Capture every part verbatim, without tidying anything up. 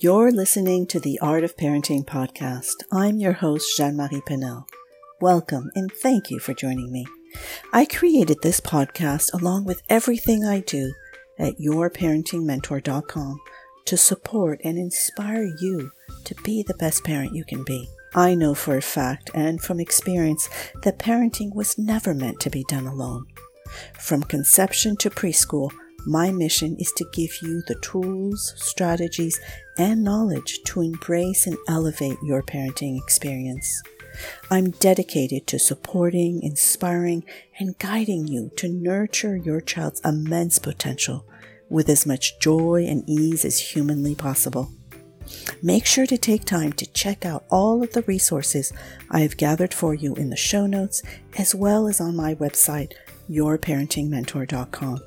You're listening to the Art of Parenting podcast. I'm your host, Jeanne-Marie Penel. Welcome and thank you for joining me. I created this podcast along with everything I do at your parenting mentor dot com to support and inspire you to be the best parent you can be. I know for a fact and from experience that parenting was never meant to be done alone. From conception to preschool, my mission is to give you the tools, strategies, and knowledge to embrace and elevate your parenting experience. I'm dedicated to supporting, inspiring, and guiding you to nurture your child's immense potential with as much joy and ease as humanly possible. Make sure to take time to check out all of the resources I have gathered for you in the show notes, as well as on my website, your parenting mentor dot com.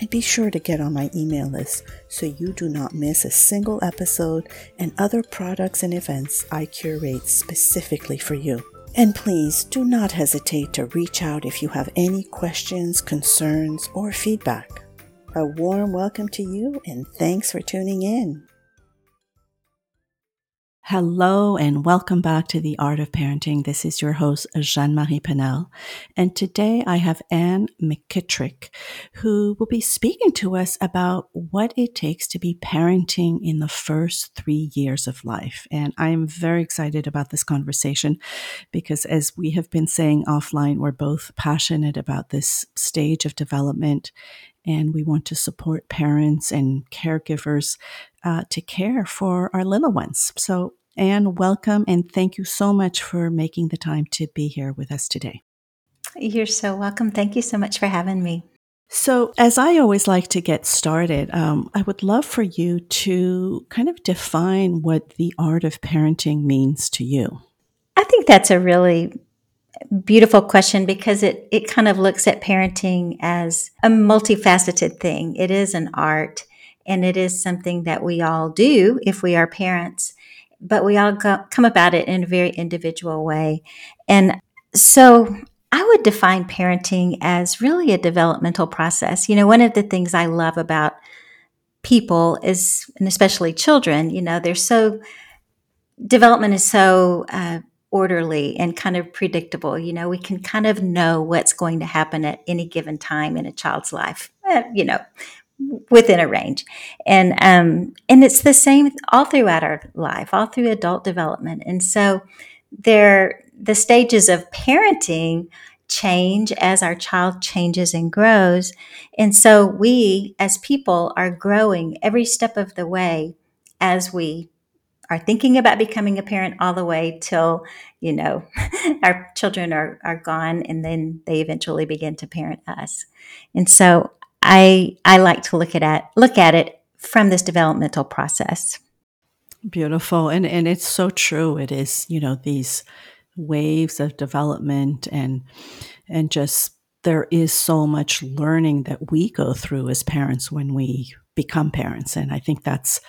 And be sure to get on my email list so you do not miss a single episode and other products and events I curate specifically for you. And please do not hesitate to reach out if you have any questions, concerns, or feedback. A warm welcome to you and thanks for tuning in. Hello and welcome back to The Art of Parenting. This is your host, Jeanne-Marie Penel. And today I have Anne McKittrick, who will be speaking to us about what it takes to be parenting in the first three years of life. And I'm very excited about this conversation because, as we have been saying offline, we're both passionate about this stage of development. And we want to support parents and caregivers uh, to care for our little ones. So, Anne, welcome and thank you so much for making the time to be here with us today. You're so welcome. Thank you so much for having me. So, as I always like to get started, um, I would love for you to kind of define what the art of parenting means to you. I think that's a really beautiful question because it, it kind of looks at parenting as a multifaceted thing. It is an art and it is something that we all do if we are parents, but we all go, come about it in a very individual way. And so I would define parenting as really a developmental process. You know, one of the things I love about people is, and especially children, you know, they're so, development is so, uh, orderly and kind of predictable. You know, we can kind of know what's going to happen at any given time in a child's life, you know, within a range. And, um, and it's the same all throughout our life, all through adult development. And so there, the stages of parenting change as our child changes and grows. And so we as people are growing every step of the way as we are thinking about becoming a parent all the way till, you know, our children are, are gone and then they eventually begin to parent us. And so I I like to look at look at it from this developmental process. Beautiful. And and it's so true. It is, you know, these waves of development and and just there is so much learning that we go through as parents when we become parents. And I think that's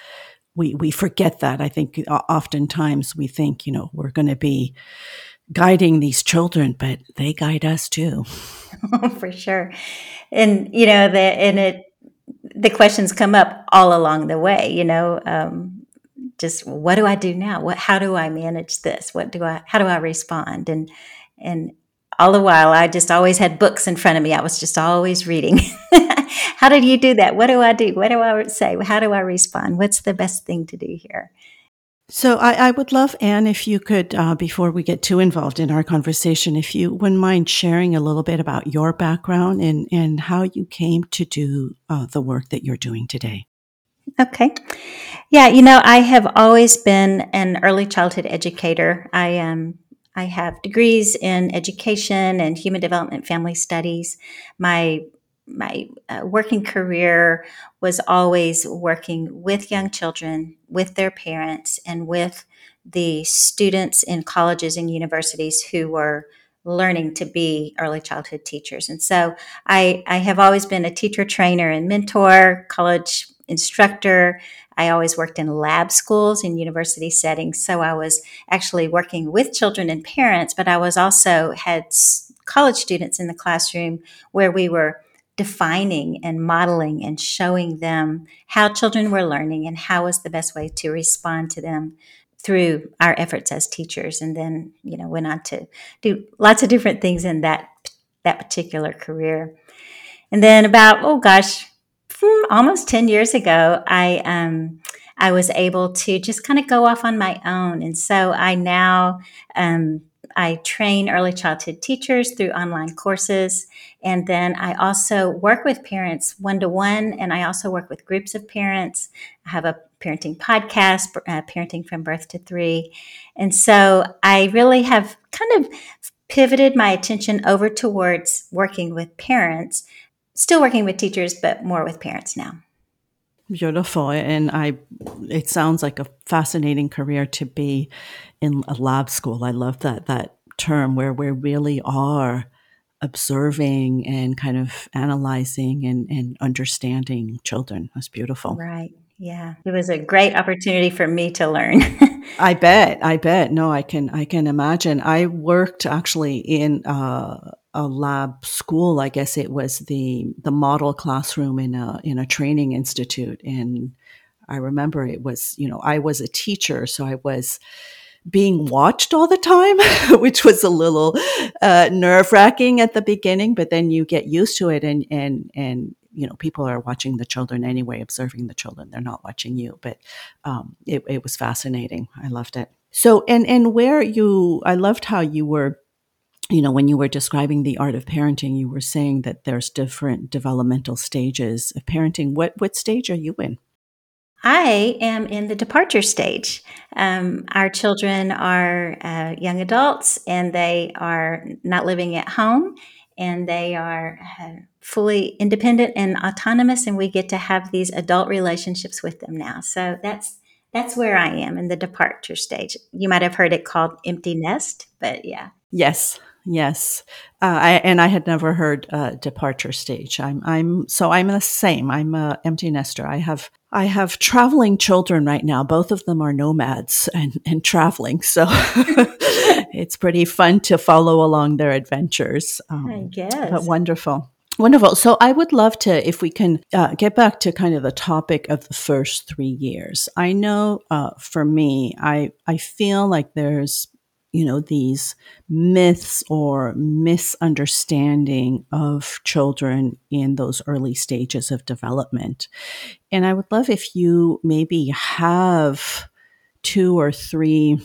We we forget that. I think oftentimes we think, you know, we're going to be guiding these children, but they guide us too. For sure. And, you know, the, and it, the questions come up all along the way, you know, um, just what do I do now? What, how do I manage this? What do I, how do I respond? And, and all the while I just always had books in front of me. I was just always reading. How did you do that? What do I do? What do I say? How do I respond? What's the best thing to do here? So I, I would love, Anne, if you could, uh, before we get too involved in our conversation, if you wouldn't mind sharing a little bit about your background and, and how you came to do uh, the work that you're doing today. Okay. Yeah, you know, I have always been an early childhood educator. I am um, I have degrees in education and human development family studies. My My uh, working career was always working with young children, with their parents, and with the students in colleges and universities who were learning to be early childhood teachers. And so I, I have always been a teacher, trainer, and mentor, college instructor. I always worked in lab schools and university settings. So I was actually working with children and parents, but I was also had college students in the classroom where we were defining and modeling and showing them how children were learning and how was the best way to respond to them through our efforts as teachers. And then, you know, went on to do lots of different things in that that particular career. And then about, oh gosh, from almost ten years ago, I um I was able to just kind of go off on my own. And so I now, um, I train early childhood teachers through online courses. And then I also work with parents one-to-one, and I also work with groups of parents. I have a parenting podcast, uh, Parenting from Birth to Three. And so I really have kind of pivoted my attention over towards working with parents, still working with teachers, but more with parents now. Beautiful. And I, it sounds like a fascinating career to be in a lab school. I love that, that term where we really are observing and kind of analyzing and, and understanding children. That's beautiful. Right. Yeah. It was a great opportunity for me to learn. I bet. I bet. No, I can, I can imagine. I worked actually in, uh, a lab school, I guess it was the the model classroom in a in a training institute, and I remember it was, you know, I was a teacher, so I was being watched all the time, which was a little uh, nerve wracking at the beginning, but then you get used to it, and and and you know, people are watching the children anyway, observing the children. They're not watching you, but um, it it was fascinating. I loved it. So, and and where you, I loved how you were. You know, when you were describing the art of parenting, you were saying that there's different developmental stages of parenting. What what stage are you in? I am in the departure stage. Um, our children are uh, young adults, and they are not living at home, and they are uh, fully independent and autonomous, and we get to have these adult relationships with them now. So that's that's where I am in the departure stage. You might have heard it called empty nest, but yeah. Yes. Yes, uh, I, and I had never heard uh, departure stage. I'm, I'm, so I'm the same. I'm a empty nester. I have, I have traveling children right now. Both of them are nomads and, and traveling. So it's pretty fun to follow along their adventures. Um, I guess, but wonderful, wonderful. So I would love to, if we can uh, get back to kind of the topic of the first three years. I know uh, for me, I, I feel like there's, you know, these myths or misunderstanding of children in those early stages of development. And I would love if you maybe have two or three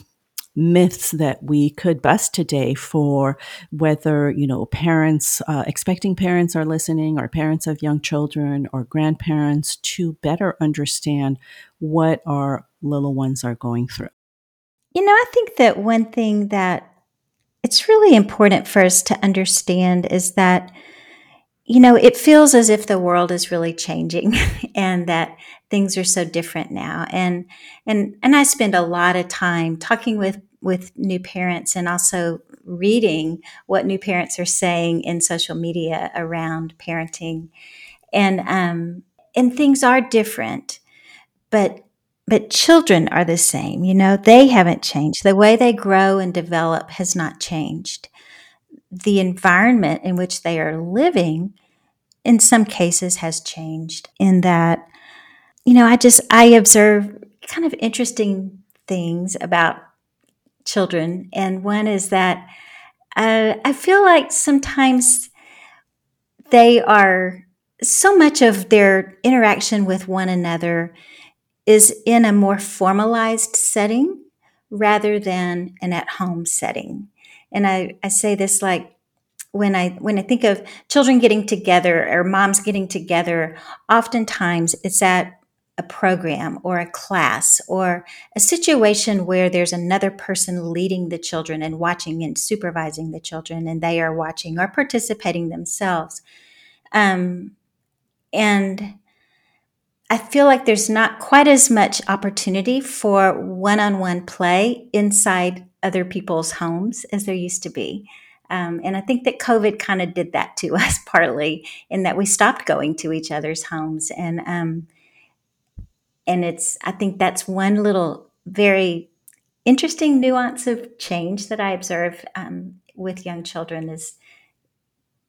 myths that we could bust today for whether, you know, parents, uh, expecting parents are listening, or parents of young children or grandparents, to better understand what our little ones are going through. You know, I think that one thing that it's really important for us to understand is that, you know, it feels as if the world is really changing and that things are so different now. And and and I spend a lot of time talking with, with new parents, and also reading what new parents are saying in social media around parenting. And um and things are different, but But children are the same. You know, they haven't changed. The way they grow and develop has not changed. The environment in which they are living, in some cases, has changed, in that, you know, I just, I observe kind of interesting things about children. And one is that uh, I feel like sometimes they are, so much of their interaction with one another is in a more formalized setting rather than an at-home setting. And I, I say this like when I when I think of children getting together or moms getting together, oftentimes it's at a program or a class or a situation where there's another person leading the children and watching and supervising the children, and they are watching or participating themselves. Um, and... I feel like there's not quite as much opportunity for one-on-one play inside other people's homes as there used to be. Um, and I think that COVID kind of did that to us partly, in that we stopped going to each other's homes. And um, and it's, I think that's one little very interesting nuance of change that I observe um, with young children is,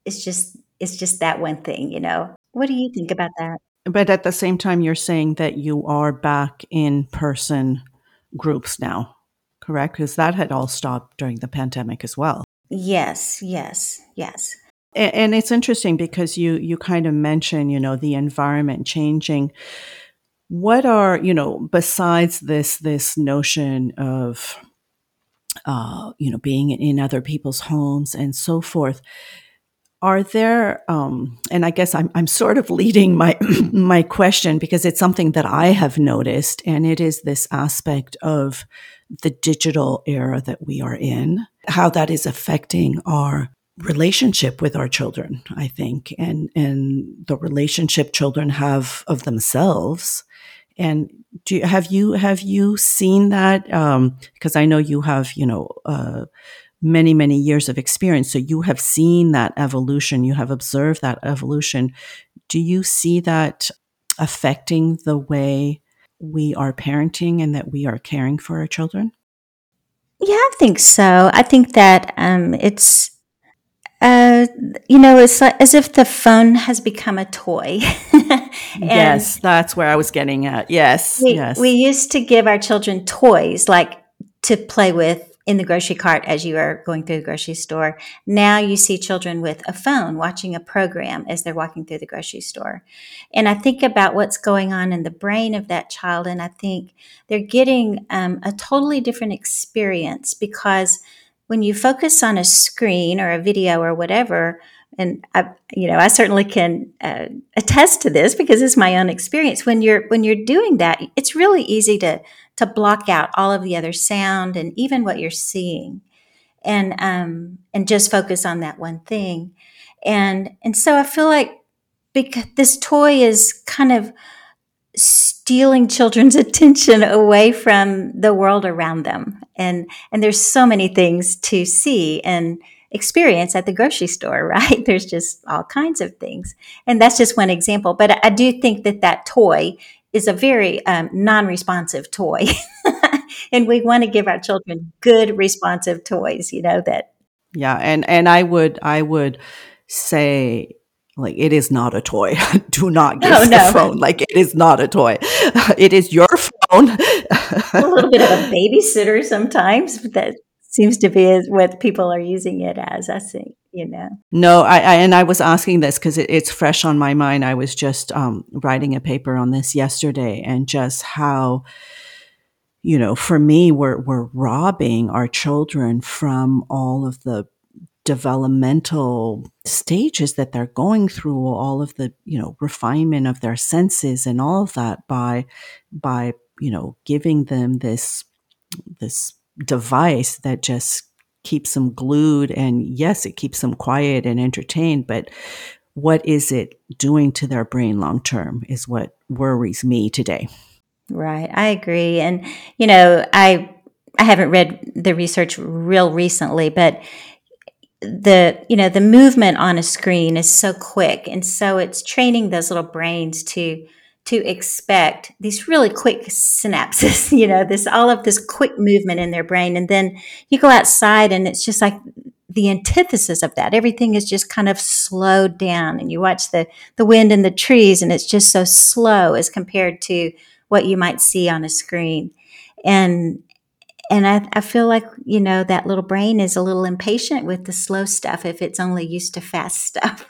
is just It's just that one thing, you know. What do you think about that? But at the same time, you're saying that you are back in person groups now, correct? Because that had all stopped during the pandemic as well. Yes, yes, yes. And, and it's interesting because you you kind of mentioned, you know, the environment changing. What are, you know, besides this this notion of, uh, you know, being in other people's homes and so forth, are there, um, and I guess I'm, I'm sort of leading my my question because it's something that I have noticed, and it is this aspect of the digital era that we are in, how that is affecting our relationship with our children, I think, and, and the relationship children have of themselves. And do you, have you have you seen that? Um, because I know you have, you know, uh, many, many years of experience. So you have seen that evolution. You have observed that evolution. Do you see that affecting the way we are parenting and that we are caring for our children? Yeah, I think so. I think that um, it's, uh, you know, it's like, as if the phone has become a toy. Yes, that's where I was getting at. Yes, we, yes. We used to give our children toys, like to play with in the grocery cart as you are going through the grocery store. Now you see children with a phone watching a program as they're walking through the grocery store. And I think about what's going on in the brain of that child, and I think they're getting um, a totally different experience, because when you focus on a screen or a video or whatever, and I, you know, I certainly can uh, attest to this because it's my own experience. When you're when you're doing that, it's really easy to to block out all of the other sound and even what you're seeing, and um, and just focus on that one thing. And and so I feel like because this toy is kind of stealing children's attention away from the world around them, and and there's so many things to see and experience at the grocery store, right? There's just all kinds of things. And that's just one example. But I do think that that toy is a very um, non-responsive toy. And we want to give our children good responsive toys, you know, that. Yeah. And, and I would, I would say, like, it is not a toy. Do not give oh, no. the phone. Like, it is not a toy. It is your phone. A little bit of a babysitter sometimes, but that seems to be what people are using it as, I think, you know. No, I, I and I was asking this because it, it's fresh on my mind. I was just um, writing a paper on this yesterday, and just how, you know, for me, we're we're robbing our children from all of the developmental stages that they're going through, all of the, you know, refinement of their senses and all of that by by, you know, giving them this this. device that just keeps them glued. And yes, it keeps them quiet and entertained, but what is it doing to their brain long term is what worries me today. Right. I agree. And, you know, I I haven't read the research real recently, but the, you know, the movement on a screen is so quick. And so it's training those little brains to to expect these really quick synapses, you know, this, all of this quick movement in their brain. And then you go outside and it's just like the antithesis of that. Everything is just kind of slowed down, and you watch the, the wind in the trees and it's just so slow as compared to what you might see on a screen. And, and I, I feel like, you know, that little brain is a little impatient with the slow stuff if it's only used to fast stuff.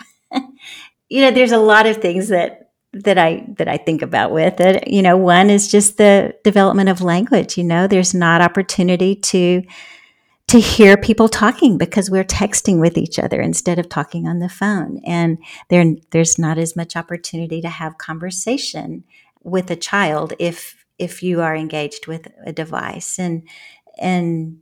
You know, there's a lot of things that, that I, that I think about with it. You know, one is just the development of language. You know, there's not opportunity to, to hear people talking because we're texting with each other instead of talking on the phone. And there, there's not as much opportunity to have conversation with a child if, if you are engaged with a device. And, and,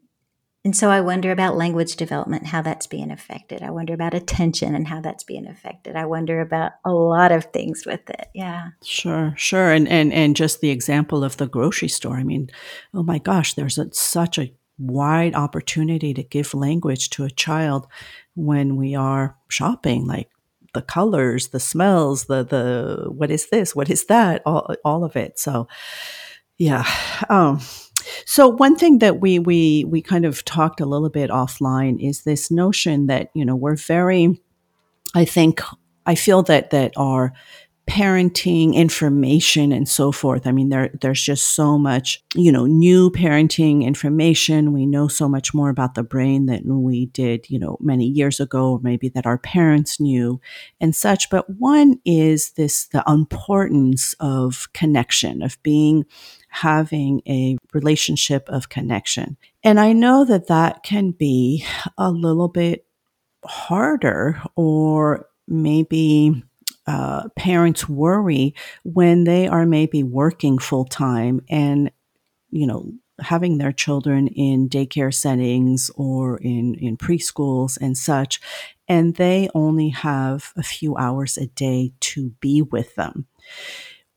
and so I wonder about language development, how that's being affected. I wonder about attention and how that's being affected. I wonder about a lot of things with it. Yeah. Sure, sure. And and and just the example of the grocery store. I mean, oh my gosh, there's a, such a wide opportunity to give language to a child when we are shopping, like the colors, the smells, the the what is this, what is that, all all of it. So yeah. Um So one thing that we we we kind of talked a little bit offline is this notion that, you know, we're very I think, I feel that, that our parenting information and so forth, I mean, there, there's just so much, you know, new parenting information. We know so much more about the brain than we did, you know, many years ago, or maybe that our parents knew and such. But one is this, the importance of connection, of being, having a relationship of connection. And I know that that can be a little bit harder, or maybe uh, parents worry when they are maybe working full time and, you know, having their children in daycare settings or in, in preschools and such, and they only have a few hours a day to be with them.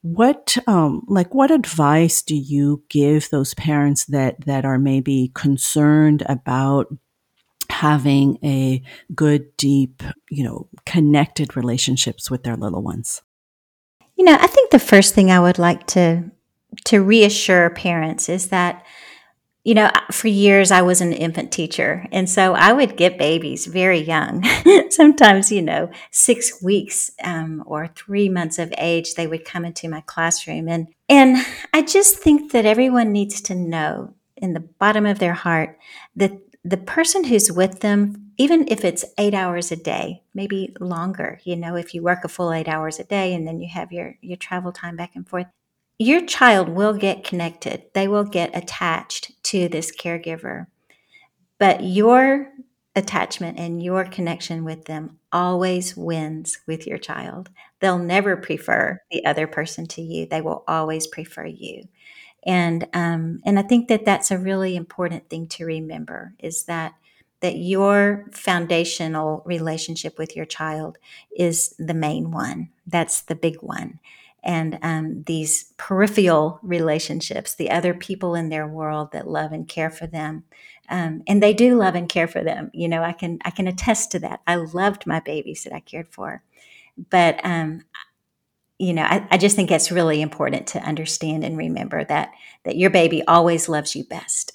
What, um, like, what advice do you give those parents that, that are maybe concerned about having a good, deep, you know, connected relationships with their little ones? You know, I think the first thing I would like to to reassure parents is that, you know, for years I was an infant teacher, and so I would get babies very young. Sometimes, you know, six weeks um, or three months of age, they would come into my classroom, and and I just think that everyone needs to know in the bottom of their heart that the person who's with them, even if it's eight hours a day, maybe longer, you know, if you work a full eight hours a day and then you have your, your travel time back and forth, your child will get connected. They will get attached to this caregiver. But your attachment and your connection with them always wins with your child. They'll never prefer the other person to you. They will always prefer you. And um, and I think that that's a really important thing to remember, is that that your foundational relationship with your child is the main one. That's the big one. And um, these peripheral relationships, the other people in their world that love and care for them, um, and they do love and care for them. You know, I can I can attest to that. I loved my babies that I cared for, but um, you know, I, I just think it's really important to understand and remember that that your baby always loves you best.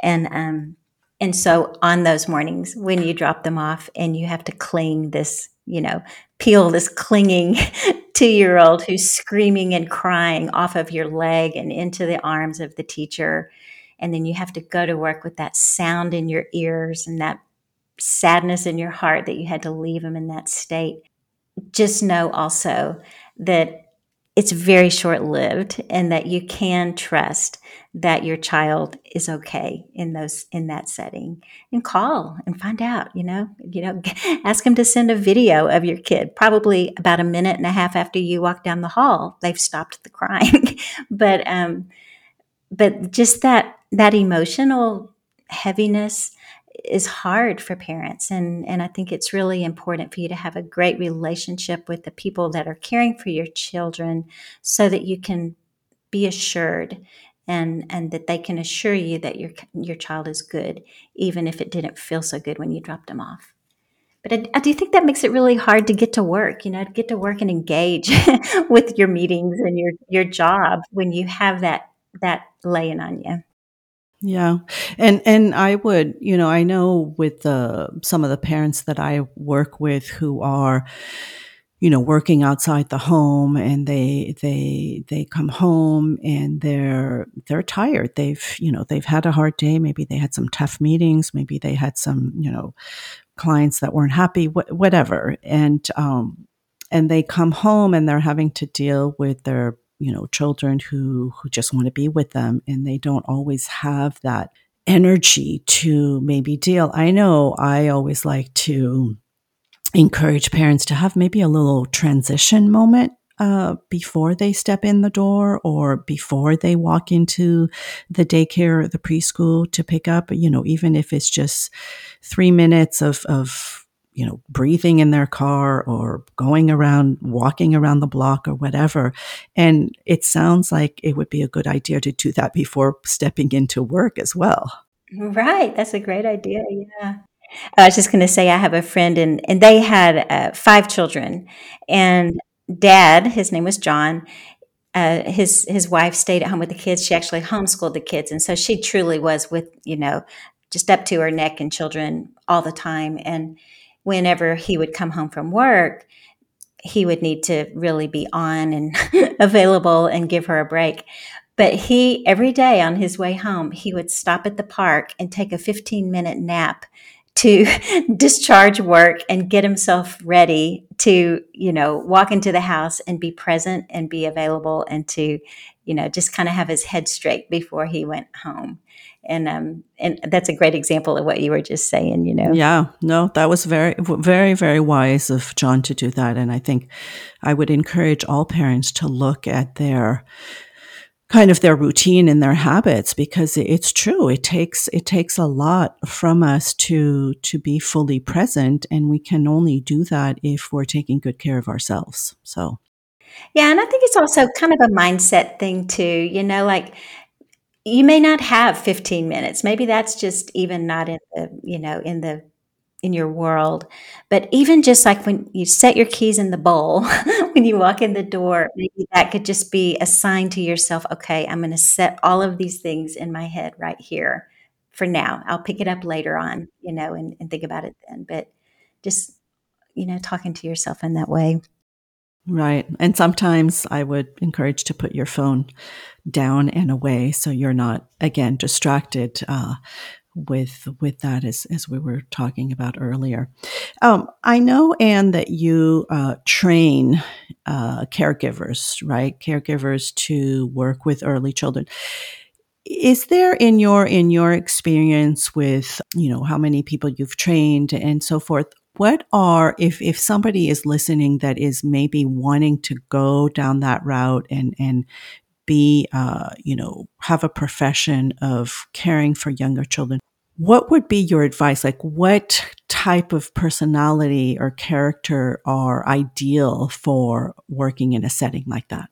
And um, and so on those mornings when you drop them off and you have to cling this, you know, peel this clinging two-year-old who's screaming and crying off of your leg and into the arms of the teacher, and then you have to go to work with that sound in your ears and that sadness in your heart that you had to leave them in that state. Just know also that it's very short-lived, and that you can trust that your child is okay in those in that setting. And call and find out. You know, you know, ask them to send a video of your kid. Probably about a minute and a half after you walk down the hall, they've stopped the crying. but um, but just that that emotional heaviness is hard for parents. And, and I think it's really important for you to have a great relationship with the people that are caring for your children, so that you can be assured and, and that they can assure you that your, your child is good, even if it didn't feel so good when you dropped them off. But I, I do think that makes it really hard to get to work, you know, to get to work and engage with your meetings and your, your job when you have that, that laying on you. Yeah. And, and I would, you know, I know with the, some of the parents that I work with who are, you know, working outside the home, and they, they, they come home and they're, they're tired. They've, you know, they've had a hard day. Maybe they had some tough meetings. Maybe they had some, you know, clients that weren't happy, wh- whatever. And, um, and they come home and they're having to deal with their, you know, children who, who just want to be with them, and they don't always have that energy to maybe deal. I know I always like to encourage parents to have maybe a little transition moment uh, before they step in the door, or before they walk into the daycare or the preschool to pick up, you know, even if it's just three minutes of, of, you know, breathing in their car, or going around, walking around the block, or whatever. And it sounds like it would be a good idea to do that before stepping into work as well. Right. That's a great idea. Yeah. I was just going to say, I have a friend, and, and they had uh, five children, and dad, his name was John, Uh, his, his wife stayed at home with the kids. She actually homeschooled the kids. And so she truly was with, you know, just up to her neck in children all the time. And whenever he would come home from work, he would need to really be on and available and give her a break. But he, every day on his way home, he would stop at the park and take a fifteen minute nap to discharge work and get himself ready to, you know, walk into the house and be present and be available and to, you know, just kind of have his head straight before he went home. And, um, and that's a great example of what you were just saying, you know? Yeah, no, that was very, very, very wise of John to do that. And I think I would encourage all parents to look at their kind of their routine and their habits, because it's true. It takes, it takes a lot from us to, to be fully present. And we can only do that if we're taking good care of ourselves. So. Yeah. And I think it's also kind of a mindset thing too, you know, like you may not have fifteen minutes. Maybe that's just even not in the, you know, in the, in your world. But even just like when you set your keys in the bowl, when you walk in the door, maybe that could just be a sign to yourself, okay, I'm going to set all of these things in my head right here for now. I'll pick it up later on, you know, and, and think about it then. But just, you know, talking to yourself in that way. Right. And sometimes I would encourage to put your phone down and away so you're not, again, distracted uh, with with that, as, as we were talking about earlier. Um, I know, Anne, that you uh, train uh, caregivers, right? Caregivers to work with early children. Is there in your in your experience with, you know, how many people you've trained and so forth, what are, if, if somebody is listening that is maybe wanting to go down that route and, and be, uh, you know, have a profession of caring for younger children, what would be your advice? Like what type of personality or character are ideal for working in a setting like that?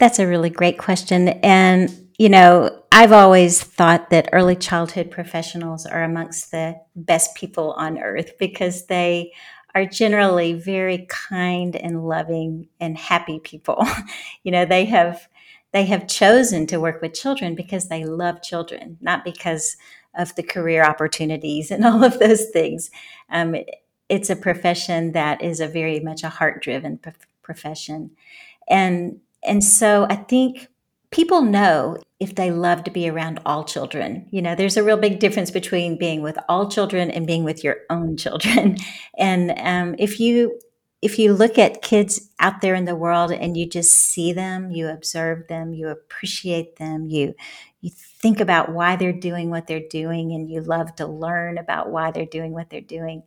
That's a really great question. And you know, I've always thought that early childhood professionals are amongst the best people on earth because they are generally very kind and loving and happy people. You know, they have they have chosen to work with children because they love children, not because of the career opportunities and all of those things. Um, it, it's a profession that is a very much a heart-driven p- profession, and and so I think people know if they love to be around all children. You know, there's a real big difference between being with all children and being with your own children. And um, if you if you look at kids out there in the world and you just see them, you observe them, you appreciate them, you you think about why they're doing what they're doing, and you love to learn about why they're doing what they're doing,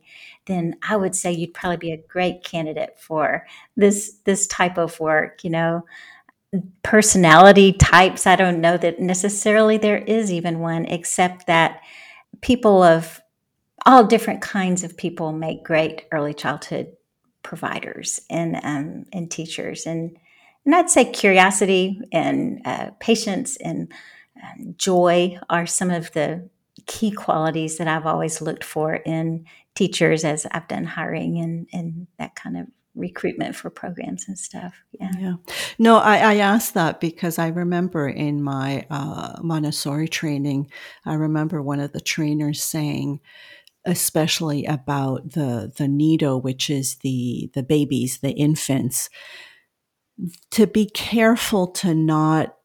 then I would say you'd probably be a great candidate for this this type of work, you know. Personality types, I don't know that necessarily there is even one, except that people of all different kinds of people make great early childhood providers and um, and teachers. And, and I'd say curiosity and uh, patience and um, joy are some of the key qualities that I've always looked for in teachers as I've done hiring and, and that kind of recruitment for programs and stuff. Yeah. yeah. No, I, I asked that because I remember in my uh, Montessori training, I remember one of the trainers saying, especially about the, the Nido, which is the, the babies, the infants, to be careful to not,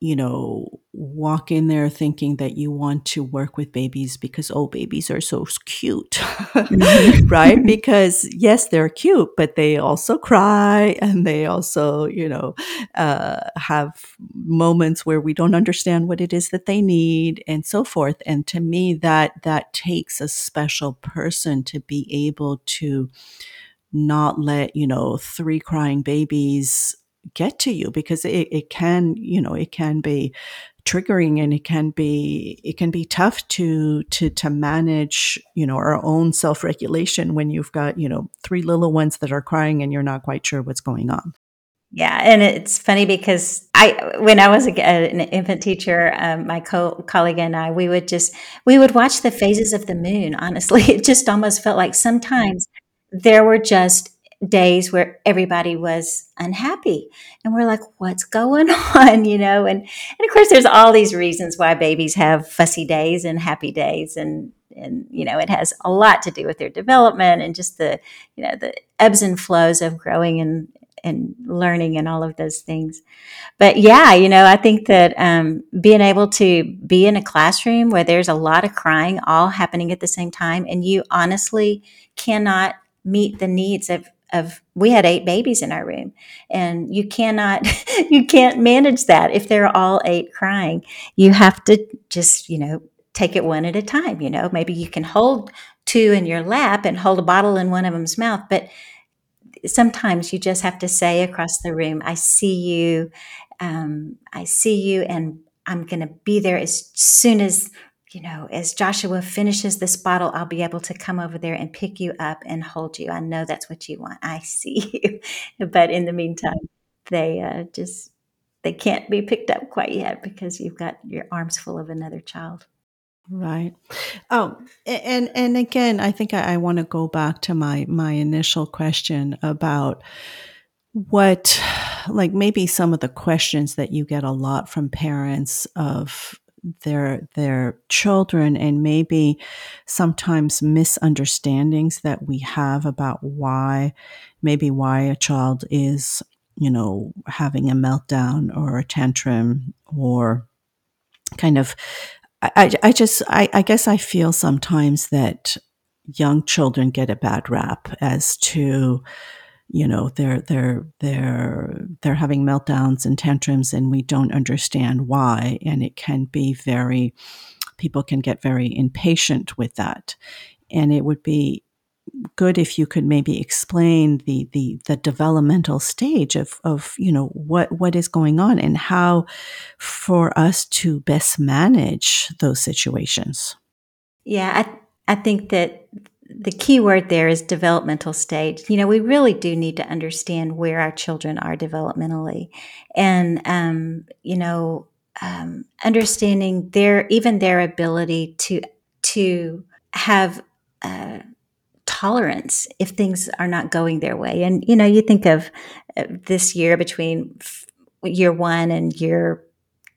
you know, walk in there thinking that you want to work with babies because, oh, babies are so cute, right? Because yes, they're cute, but they also cry and they also, you know, uh, have moments where we don't understand what it is that they need and so forth. And to me, that, that takes a special person to be able to not let, you know, three crying babies get to you, because it, it can, you know, it can be triggering and it can be, it can be tough to, to, to manage, you know, our own self-regulation when you've got, you know, three little ones that are crying and you're not quite sure what's going on. Yeah. And it's funny because I, when I was a, an infant teacher, um, my co- colleague and I, we would just, we would watch the phases of the moon. Honestly, it just almost felt like sometimes there were just days where everybody was unhappy and we're like, what's going on? You know, and, and of course there's all these reasons why babies have fussy days and happy days and, and, you know, it has a lot to do with their development and just the, you know, the ebbs and flows of growing and, and learning and all of those things. But yeah, you know, I think that um, being able to be in a classroom where there's a lot of crying all happening at the same time, and you honestly cannot meet the needs of, of we had eight babies in our room, and you cannot, you can't manage that if they're all eight crying. You have to just, you know, take it one at a time. You know, maybe you can hold two in your lap and hold a bottle in one of them's mouth, but sometimes you just have to say across the room, I see you, um, I see you, and I'm going to be there as soon as, you know, as Joshua finishes this bottle, I'll be able to come over there and pick you up and hold you. I know that's what you want. I see you. But in the meantime, they uh, just, they can't be picked up quite yet because you've got your arms full of another child. Right. Oh, and and again, I think I, I want to go back to my my initial question about what, like maybe some of the questions that you get a lot from parents of their their children, and maybe sometimes misunderstandings that we have about why, maybe why a child is, you know, having a meltdown or a tantrum, or kind of, I, I just, I, I guess I feel sometimes that young children get a bad rap as to, you know, they're, they're, they're, they're having meltdowns and tantrums, and we don't understand why. And it can be very, people can get very impatient with that. And it would be good if you could maybe explain the, the, the developmental stage of, of, you know, what, what is going on and how for us to best manage those situations. Yeah, I, I think that the key word there is developmental stage. You know, we really do need to understand where our children are developmentally, and, um, you know, um, understanding their, even their ability to, to have, uh, tolerance if things are not going their way. And, you know, you think of this year between f- year one and year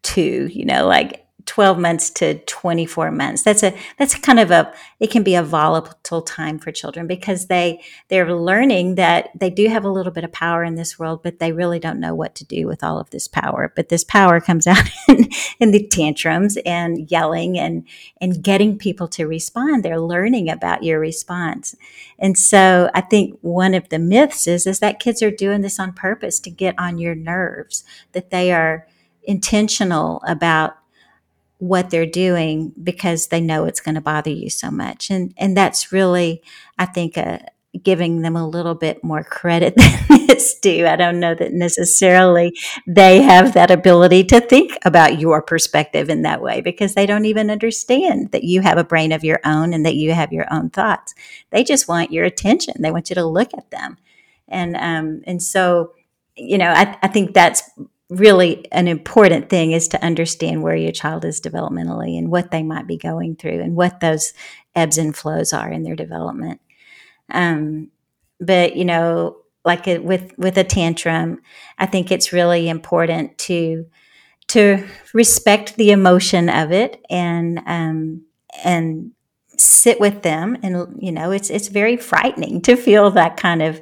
two, you know, like twelve months to twenty-four months. That's a, that's kind of a, it can be a volatile time for children because they, they're learning that they do have a little bit of power in this world, but they really don't know what to do with all of this power. But this power comes out in, in the tantrums and yelling and, and getting people to respond. They're learning about your response. And so I think one of the myths is, is that kids are doing this on purpose to get on your nerves, that they are intentional about what they're doing because they know it's going to bother you so much. And and that's really, I think, uh, giving them a little bit more credit than it's due. I don't know that necessarily they have that ability to think about your perspective in that way, because they don't even understand that you have a brain of your own and that you have your own thoughts. They just want your attention. They want you to look at them. And, um, and so, you know, I, I think that's really an important thing, is to understand where your child is developmentally and what they might be going through and what those ebbs and flows are in their development. Um, but, you know, like a, with, with a tantrum, I think it's really important to, to respect the emotion of it and, um, and sit with them. And, you know, it's, it's very frightening to feel that kind of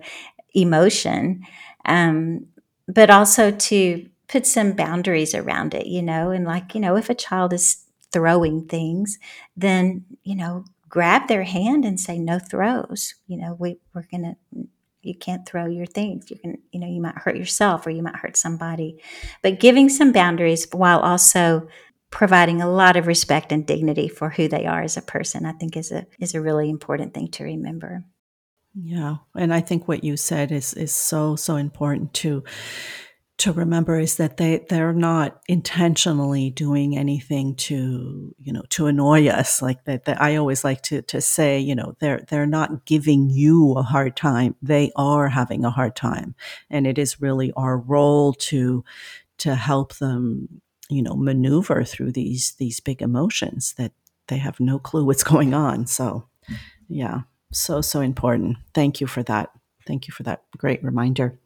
emotion. Um, but also to put some boundaries around it, you know, and like, you know, if a child is throwing things, then, you know, grab their hand and say, no throws, you know, we, we're going to, you can't throw your things. You can, you know, you might hurt yourself or you might hurt somebody, but giving some boundaries while also providing a lot of respect and dignity for who they are as a person, I think is a, is a really important thing to remember. Yeah. And I think what you said is, is so, so important to, to remember, is that they, they're not intentionally doing anything to, you know, to annoy us. Like that, that I always like to, to say, you know, they're, they're not giving you a hard time. They are having a hard time. And it is really our role to, to help them, you know, maneuver through these, these big emotions that they have no clue what's going on. So, yeah. So, so important. Thank you for that. Thank you for that great reminder.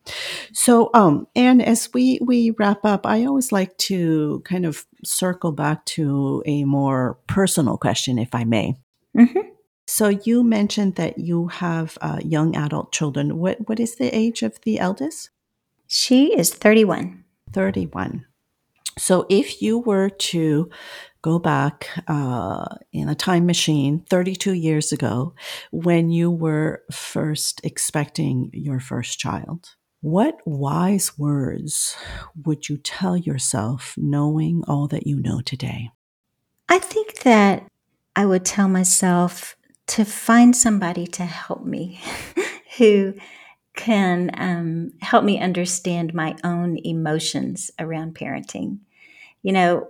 So, um, Anne, as we, we wrap up, I always like to kind of circle back to a more personal question, if I may. Mm-hmm. So you mentioned that you have uh, young adult children. What What is the age of the eldest? She is thirty-one. thirty-one. So if you were to go back uh, in a time machine thirty-two years ago when you were first expecting your first child, what wise words would you tell yourself knowing all that you know today? I think that I would tell myself to find somebody to help me who can um, help me understand my own emotions around parenting. You know,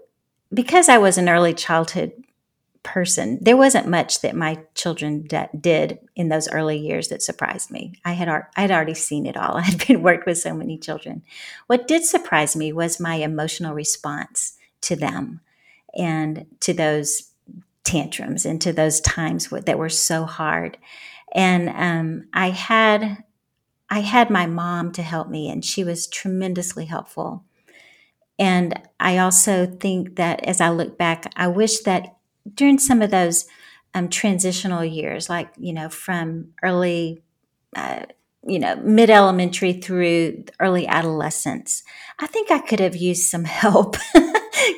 because I was an early childhood person, there wasn't much that my children d- did in those early years that surprised me. I had ar- I'd already seen it all. I had been worked with so many children. What did surprise me was my emotional response to them and to those tantrums and to those times w- that were so hard. And um, I had I had my mom to help me, and she was tremendously helpful. And I also think that as I look back, I wish that during some of those um, transitional years, like, you know, from early, uh, you know, mid-elementary through early adolescence, I think I could have used some help,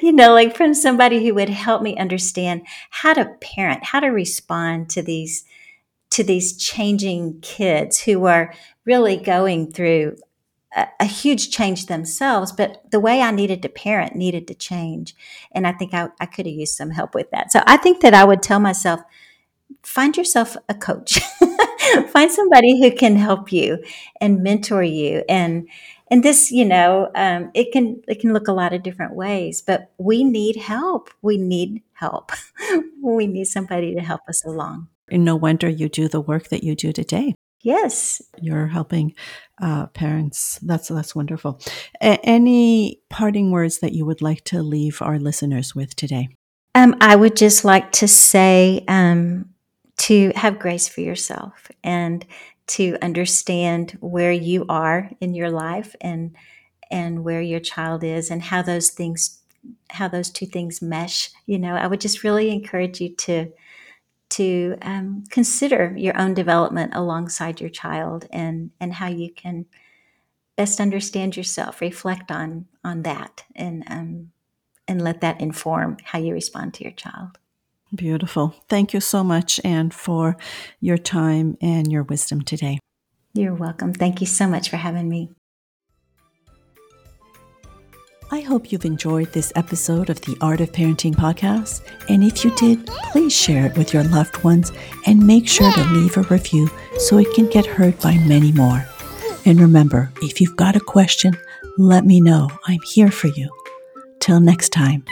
you know, like from somebody who would help me understand how to parent, how to respond to these to these changing kids who are really going through a, a huge change themselves, but the way I needed to parent needed to change. And I think I, I could have used some help with that. So I think that I would tell myself, find yourself a coach, find somebody who can help you and mentor you. And, and this, you know, um, it can, it can look a lot of different ways, but we need help. We need help. We need somebody to help us along. And no wonder you do the work that you do today. Yes. You're helping uh, parents. That's that's wonderful. A- any parting words that you would like to leave our listeners with today? Um, I would just like to say um, to have grace for yourself and to understand where you are in your life and and where your child is and how those things, how those two things mesh. You know, I would just really encourage you to to um, consider your own development alongside your child and, and how you can best understand yourself, reflect on on that, and um, and let that inform how you respond to your child. Beautiful. Thank you so much, Anne, for your time and your wisdom today. You're welcome. Thank you so much for having me. I hope you've enjoyed this episode of the Art of Parenting podcast. And if you did, please share it with your loved ones and make sure to leave a review so it can get heard by many more. And remember, if you've got a question, let me know. I'm here for you. Till next time.